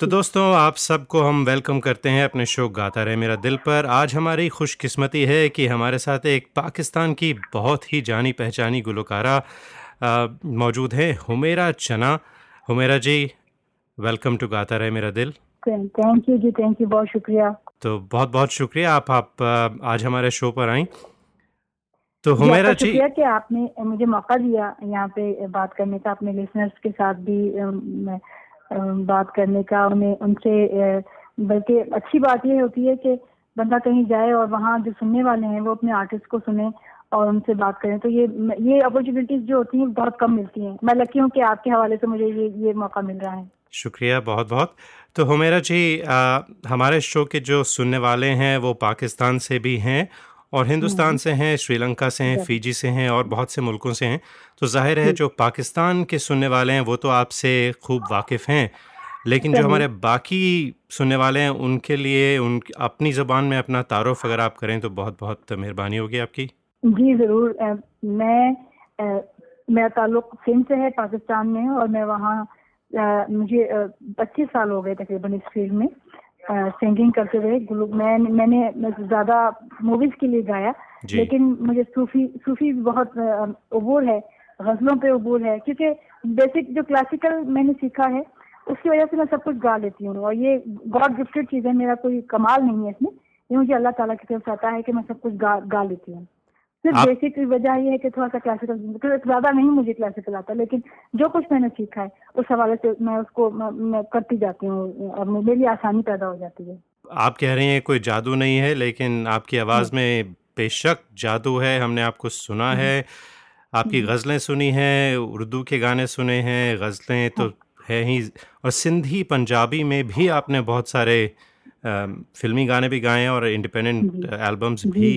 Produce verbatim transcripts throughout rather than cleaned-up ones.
तो दोस्तों आप सबको हम वेलकम करते हैं अपने शो गाता रहे मेरा दिल पर। आज हमारी खुशकिस्मती है कि हमारे साथ एक पाकिस्तान की बहुत ही जानी पहचानी गुलकारा मौजूद है, हुमेरा चन्ना। हुमेरा जी, वेलकम टू गाता रहे मेरा दिल। थैंक यू जी, थैंक यू, बहुत शुक्रिया। तो बहुत बहुत शुक्रिया आप आप आज हमारे शो पर आई। तो हुमेरा जी, शुक्रिया कि आपने मुझे मौका दिया यहाँ पे बात करने का, अपने लिसनर्स के साथ भी बात करने का, उन्हें उनसे। बल्कि अच्छी बात ये होती है कि बंदा कहीं जाए और वहाँ जो सुनने वाले हैं वो अपने आर्टिस्ट को सुने और उनसे बात करें, तो ये ये अपॉर्चुनिटीज जो होती हैं बहुत कम मिलती हैं। मैं लकी हूँ कि आपके हवाले से मुझे ये ये मौका मिल रहा है। शुक्रिया बहुत बहुत। तो हुमेरा जी, आ, हमारे शो के जो सुनने वाले हैं वो पाकिस्तान से भी हैं और हिंदुस्तान से हैं, श्रीलंका से हैं, फिजी से हैं और बहुत से मुल्कों से हैं। तो जाहिर है जो पाकिस्तान के सुनने वाले हैं वो तो आपसे खूब वाकिफ़ हैं, लेकिन जो हमारे बाकी सुनने वाले हैं उनके लिए उन अपनी ज़बान में अपना तारुफ अगर आप करें तो बहुत बहुत मेहरबानी होगी आपकी। जी ज़रूर। मैं आ, मेरा ताल्लुक़ सिंध से है, पाकिस्तान में, और मैं वहाँ मुझे पच्चीस साल हो गए तकरीबन इस फील्ड में सिंगिंग करते हुए। मैं, मैंने ज़्यादा मूवीज़ के लिए गाया, लेकिन मुझे सूफी सूफी बहुत अबूर है, गज़लों पे अबूर है, क्योंकि बेसिक जो क्लासिकल मैंने सीखा है उसकी वजह से मैं सब कुछ गा लेती हूँ। और ये गॉड गिफ्टेड चीज़ है, मेरा कोई कमाल नहीं है इसमें, ये मुझे अल्लाह ताला की तरफ से आता है कि मैं सब कुछ गा गा लेती हूँ। सिर्फ बेसिक वजह यह है कि थोड़ा सा क्लासिकल, ज़्यादा नहीं मुझे क्लासिकल आता, लेकिन जो कुछ मैंने सीखा है उस हवाले से मैं उसको मैं, मैं करती जाती हूँ और मेरे लिए आसानी पैदा हो जाती है। आप कह रही हैं कोई जादू नहीं है, लेकिन आपकी आवाज़ में बेशक जादू है। हमने आपको सुना है, आपकी गज़लें सुनी हैं, उर्दू के गाने सुने हैं, गज़लें तो है ही, और सिंधी पंजाबी में भी आपने बहुत सारे फिल्मी गाने भी गाए और इंडिपेंडेंट एल्बम्स भी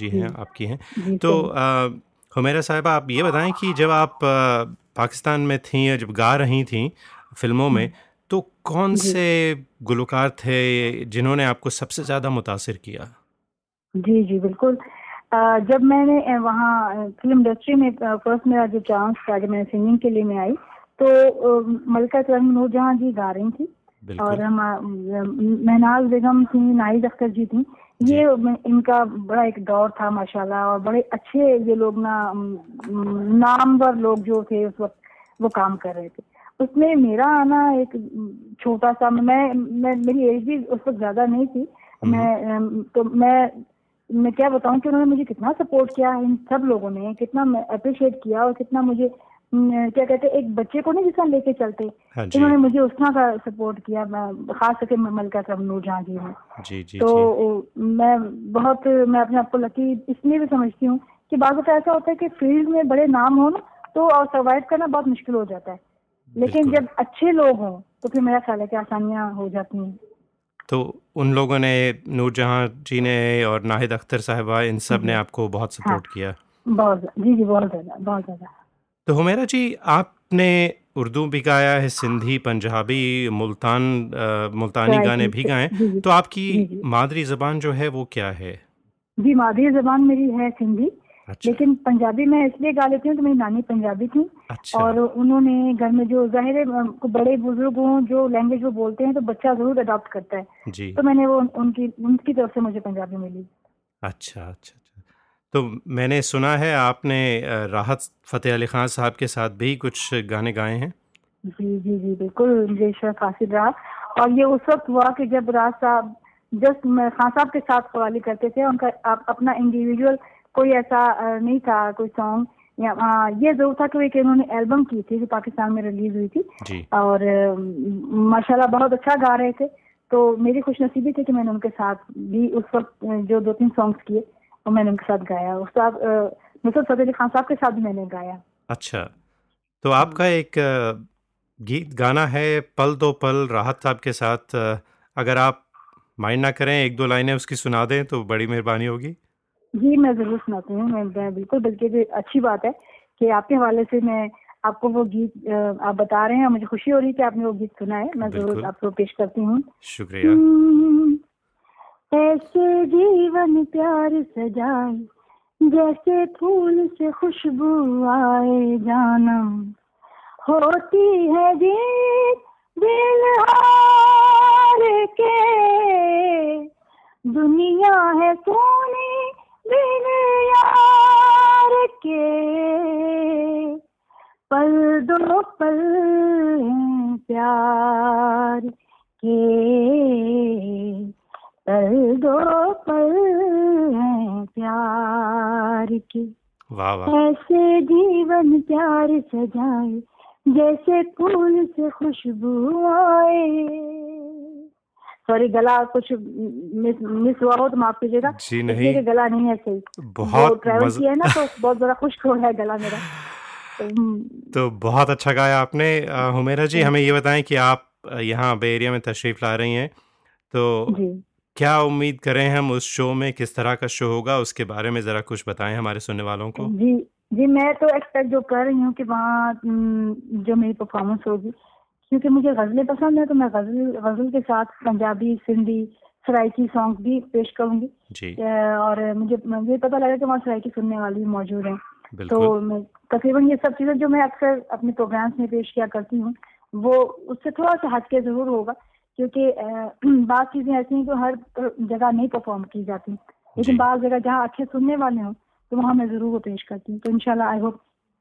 जी हैं आपकी हैं। तो हुमेरा साहिबा, आप ये बताएं कि जब आप पाकिस्तान में थीं या जब गा रही थीं फिल्मों में, तो कौन से गुलकार थे जिन्होंने आपको सबसे ज़्यादा मुतासिर किया? जी जी बिल्कुल। जब मैंने वहाँ फिल्म इंडस्ट्री में फर्स्ट मेरा जो चांस था, जब मैंने सिंगिंग के लिए मैं आई, तो मलका नूर जहाँ जी गा रही थी और हम मेहनाज बेगम थी, नाहिद अख्तर जी थी। ये इनका बड़ा एक दौर था माशाल्लाह, और बड़े अच्छे ये लोग ना, नामवर लोग जो थे उस वक्त वो काम कर रहे थे। उसमें मेरा आना एक छोटा सा, मैं, मैं मेरी एज भी उस वक्त ज्यादा नहीं थी, मैं तो मैं मैं क्या बताऊं कि उन्होंने मुझे कितना सपोर्ट किया, इन सब लोगों ने कितना अप्रिशिएट किया और कितना मुझे क्या कहते हैं एक बच्चे को ना जिसका लेके चलते, इन्होंने मुझे उसना का सपोर्ट किया, खास करके मलका नूर जहाँ जी ने। तो मैं बहुत मैं अपने आप को लकी इसलिए भी समझती हूँ कि बात ऐसा होता है कि फील्ड में बड़े नाम हो ना तो और सर्वाइव करना बहुत मुश्किल हो जाता है, लेकिन जब अच्छे लोग हों तो फिर मेरा ख्याल है कि आसानियाँ हो जाती हैं। तो उन लोगों ने, नूर जहाँ जी ने और नाहिद अख्तर साहिबा, इन सब ने आपको बहुत सपोर्ट किया? बहुत जी जी बहुत ज्यादा, बहुत ज्यादा। तो हुमेरा जी, आपने उर्दू भी गाया है, सिंधी, पंजाबी, मुल्तान मुल्तानी गाने भी गाए, तो आपकी मादरी जबान जो है वो क्या है? जी, मादरी जबान मेरी है सिंधी। अच्छा। लेकिन पंजाबी मैं इसलिए गा लेती हूँ कि मेरी नानी पंजाबी थी। अच्छा। और उन्होंने घर में जो जाहिर है बड़े बुजुर्ग हों जो लैंग्वेज वो बोलते हैं तो बच्चा जरूर अडॉप्ट करता है, तो मैंने वो उनकी उनकी तरफ से मुझे पंजाबी मिली। अच्छा अच्छा। तो मैंने सुना है आपने राहत फ़तेह अली ख़ान साहब के साथ भी कुछ गाने गाए हैं। जी जी जी बिल्कुल, ये शर्फ़ हासिल रहा, और ये उस वक्त हुआ कि जब राहत साहब जस्ट खान साहब के साथ कवाली करते थे, उनका अपना इंडिविजुअल कोई ऐसा नहीं था कोई सॉन्ग, या ये ज़रूर था कि इन्होंने एल्बम की थी जो पाकिस्तान में रिलीज़ हुई थी, और माशाल्लाह बहुत अच्छा गा रहे थे। तो मेरी खुशनसीबी थी कि मैंने उनके साथ भी उस वक्त जो दो तीन सॉन्ग्स किए और मैंने उनके साथ गाया, उस नुसरत फतेह अली खान साहब के साथ मैंने गाया। अच्छा। तो आपका एक गीत गाना है पल दो पल राहत साहब के साथ, अगर आप माइंड ना करें एक दो लाइनें उसकी सुना दें तो बड़ी मेहरबानी होगी। जी मैं ज़रूर सुनाती हूँ, मैं बिल्कुल, बल्कि अच्छी बात है कि आपके हवाले से मैं आपको वो गीत आप बता रहे हैं, मुझे खुशी हो रही है कि आपने वो गीत सुना है। मैं ज़रूर आपको पेश करती हूँ। शुक्रिया। ऐसे जीवन प्यार सजाए जैसे फूल से खुशबू आए, जानम होती है जी दिल है सोने बिन यार के, पल दो पल हैं प्यार के, पल दो पल हैं प्यार के। वाह वाह। ऐसे जीवन प्यार सजाए, जैसे फूल से खुशबू आए। सॉरी, गला कुछ मिस मिस हुआ हो तो माफ कीजिएगा। जी नहीं, गला नहीं है सही। बहुत ट्रैवल किया है ना तो बहुत ज़्यादा खुश्क हो रहा है गला मेरा। तो बहुत अच्छा गाया आपने हुमैरा जी। हमें ये बताएं कि आप यहाँ बे एरिया में तशरीफ ला रही हैं, तो क्या उम्मीद करें हम उस शो में? किस तरह का शो होगा उसके बारे में ज़रा कुछ बताएं हमारे सुनने वालों को। जी जी, मैं तो एक्सपेक्ट जो कर रही हूँ कि वहाँ जो मेरी परफॉर्मेंस होगी, क्योंकि मुझे गज़लें पसंद है, तो मैं गज़ल गज़ल के साथ पंजाबी, सिंधी, सराइकी सॉन्ग भी पेश करूँगी। और मुझे मुझे पता लगा कि वहाँ सराइकी सुनने वाले मौजूद हैं, तो तकरीबन ये सब चीज़ें जो मैं अक्सर अपने प्रोग्राम्स में पेश किया करती हूँ, वो उससे थोड़ा सा हटके ज़रूर होगा, क्योंकि बाज़ चीज़ें ऐसी हैं जो हर जगह नहीं परफॉर्म की जाती, लेकिन बाज़ जगह जहाँ अच्छे सुनने वाले हों तो वहाँ मैं ज़रूर वो पेश करती हूँ। तो इंशाल्लाह आई होप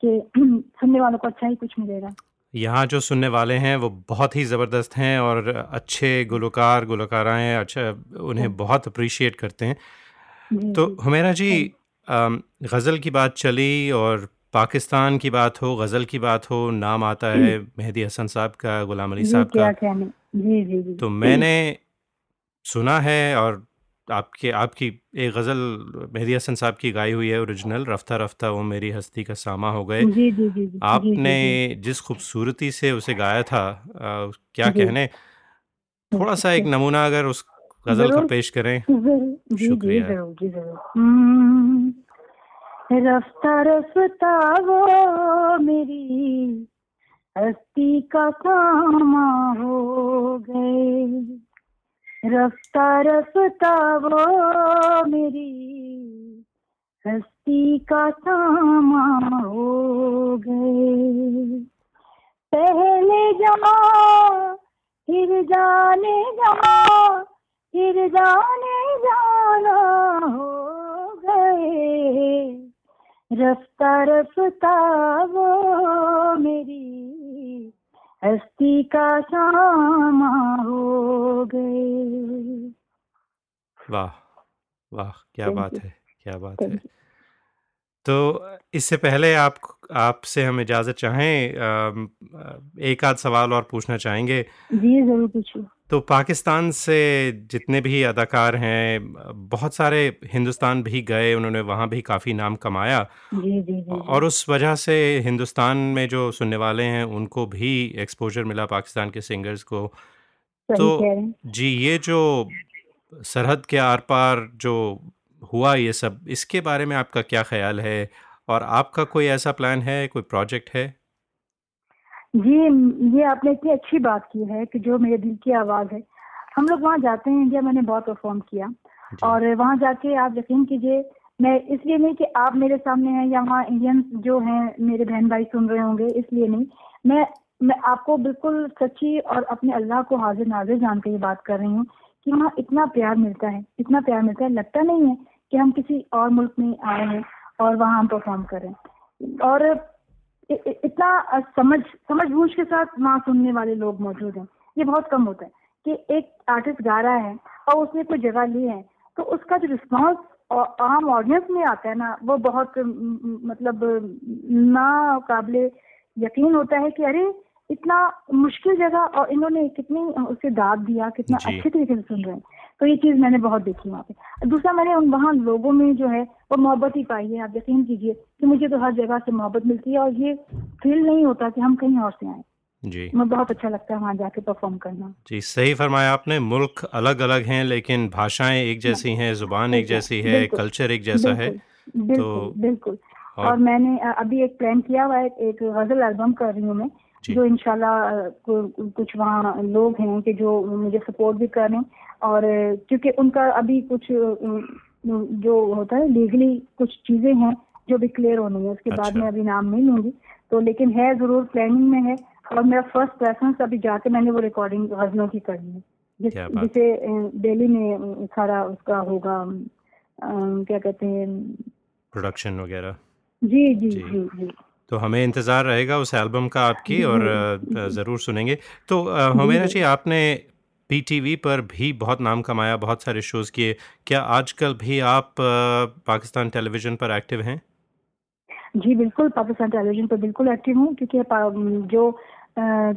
कि सुनने वालों को अच्छा ही कुछ मिलेगा। यहाँ जो सुनने वाले हैं वो बहुत ही ज़बरदस्त हैं और अच्छे गुलकार गुलकाराएँ अच्छा उन्हें बहुत अप्रिशिएट करते हैं। तो हुमैरा जी, गज़ल की बात चली और पाकिस्तान की बात हो, गज़ल की बात हो, नाम आता है मेहदी हसन साहब का, गुलाम अली साहब का। जी, जी, जी, तो मैंने सुना है और आपके आपकी एक गज़ल मेहदी हसन साहब की गाई हुई है ओरिजिनल, रफ्ता रफ्ता वो मेरी हस्ती का सामा हो गए। जी, जी, जी, जी, आपने जी, जी, जिस खूबसूरती से उसे गाया था, आ, क्या कहने, थोड़ा सा एक नमूना अगर उस गजल को पेश करें। शुक्रिया। रफ्ता रफ्ता वो मेरी हस्ती का सामा हो गए, रफ्ता रफ्ता वो मेरी हस्ती का सामा हो गए, पहले जा फिर जाने जा फिर जाने जाना हो गए, रफ्ता रफ्ता वो मेरी हस्ती का सामा हो गए। वाह वाह, क्या बात है, क्या बात है। तो इससे पहले आप आपसे हम इजाज़त चाहें, एक आध सवाल और पूछना चाहेंगे। जी ज़रूर पूछिए। तो पाकिस्तान से जितने भी अदाकार हैं, बहुत सारे हिंदुस्तान भी गए, उन्होंने वहाँ भी काफ़ी नाम कमाया। जी, जी, जी, और उस वजह से हिंदुस्तान में जो सुनने वाले हैं उनको भी एक्सपोजर मिला, पाकिस्तान के सिंगर्स को। तो जी, ये जो सरहद के आर पार जो हुआ, ये सब, इसके बारे में आपका क्या ख्याल है और आपका कोई ऐसा प्लान है, कोई प्रोजेक्ट है? जी, ये आपने इतनी अच्छी बात की है कि जो मेरे दिल की आवाज़ है, हम लोग वहाँ जाते हैं। इंडिया मैंने बहुत परफॉर्म किया और वहाँ जाके आप यकीन कीजिए, मैं इसलिए नहीं कि आप मेरे सामने हैं या वहाँ इंडियन जो हैं मेरे बहन भाई सुन रहे होंगे, इसलिए नहीं, मैं मैं आपको बिल्कुल सच्ची और अपने अल्लाह को हाजिर नाजिर जान कर ये बात कर रही हूँ कि वहाँ इतना प्यार मिलता है, इतना प्यार मिलता है, लगता नहीं है कि हम किसी और मुल्क में आए हैं और वहाँ हम परफॉर्म करें। और इतना समझ समझ बूझ के साथ वहाँ सुनने वाले लोग मौजूद हैं, ये बहुत कम होता है कि एक आर्टिस्ट गा रहा है और उसने कोई जगह ली है, तो उसका जो रिस्पॉन्स आम ऑडियंस में आता है ना, वो बहुत मतलब ना काबिले यकीन होता है कि अरे इतना मुश्किल जगह और इन्होंने कितनी उसे दाद दिया, कितना अच्छे तरीके से सुन रहे हैं। तो ये चीज़ मैंने बहुत देखी वहाँ पे। दूसरा, मैंने उन वहाँ लोगों में जो है वो मोहब्बत ही पाई है। आप यकीन कीजिए कि मुझे तो हर जगह से मोहब्बत मिलती है और ये फील नहीं होता कि हम कहीं और से आए। जी, मुझे बहुत अच्छा लगता है वहाँ जाके परफॉर्म करना। जी, सही फरमाया आपने। मुल्क अलग अलग हैं लेकिन भाषाएं एक जैसी हैं, जुबान एक जैसी है, कल्चर एक जैसा है। बिल्कुल बिल्कुल। और मैंने अभी एक प्लान किया हुआ है, एक गजल एल्बम कर रही हूँ मैं, जो इंशाल्लाह कुछ वहाँ लोग हैं कि जो मुझे सपोर्ट भी करें, और क्योंकि उनका अभी कुछ जो होता है लीगली कुछ चीज़ें हैं जो भी क्लियर होनी है, उसके अच्छा। बाद मैं अभी नाम नहीं लूँगी, तो लेकिन है ज़रूर प्लानिंग में है। और मेरा फर्स्ट प्रेफरेंस अभी जाके मैंने वो रिकॉर्डिंग गज़लों की करनी है। जिस, जिसे दिल्ली में सारा उसका होगा क्या कहते हैं प्रोडक्शन वगैरह। जी जी जी, जी, जी. तो हमें इंतज़ार रहेगा उस एल्बम का आपकी और ज़रूर सुनेंगे। तो हुमैरा जी, आपने पी टी वी पर भी बहुत नाम कमाया, बहुत सारे शोज़ किए, क्या आजकल भी आप पाकिस्तान टेलीविज़न पर एक्टिव हैं? जी बिल्कुल, पाकिस्तान टेलीविज़न पर बिल्कुल एक्टिव हूँ, क्योंकि जो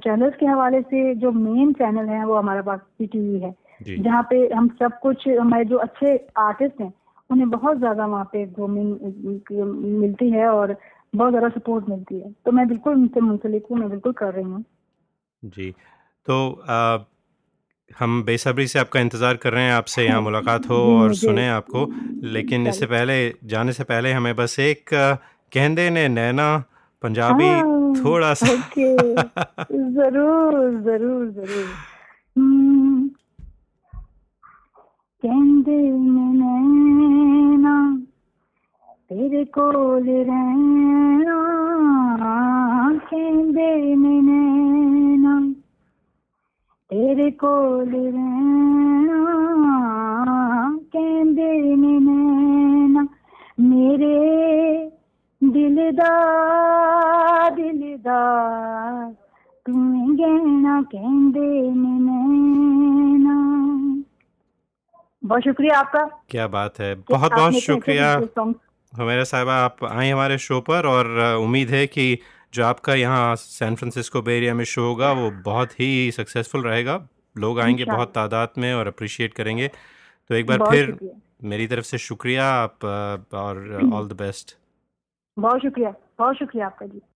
चैनल्स के हवाले से जो मेन चैनल है वो हमारा पास पी टी वी है, जहाँ पे हम सब कुछ, हमारे जो अच्छे आर्टिस्ट हैं उन्हें बहुत ज़्यादा वहाँ पे ग्रोमिंग मिलती है और बहुत ज़्यादा सपोर्ट मिलती है, तो मैं बिल्कुल उनसे मुंसलिक हूँ, मैं बिल्कुल कर रही हूँ। जी, तो आ, हम बेसब्री से आपका इंतज़ार कर रहे हैं, आपसे यहाँ मुलाकात हो और सुने आपको। लेकिन इससे पहले, जाने से पहले हमें बस एक कहंदे ने नैना पंजाबी थोड़ा सा ज़रूर ज़रूर ज़रूर कहंदे ने नैना तेरे कोल रहना, कहंदे ने नैना तेरे कोल रहना, कहंदे ने नैना मेरे दिलदार दिलदार तू गहना, कहंदे ने नैना। बहुत शुक्रिया आपका, क्या बात है, बहुत बहुत शुक्रिया हुमैरा साहिबा, आप आए हमारे शो पर, और उम्मीद है कि जो आपका यहाँ सैन फ्रांसिस्को बे एरिया में शो होगा वो बहुत ही सक्सेसफुल रहेगा, लोग आएंगे बहुत तादाद में और अप्रिशिएट करेंगे। तो एक बार फिर मेरी तरफ से शुक्रिया आप, और ऑल द बेस्ट। बहुत शुक्रिया, बहुत शुक्रिया आपका जी।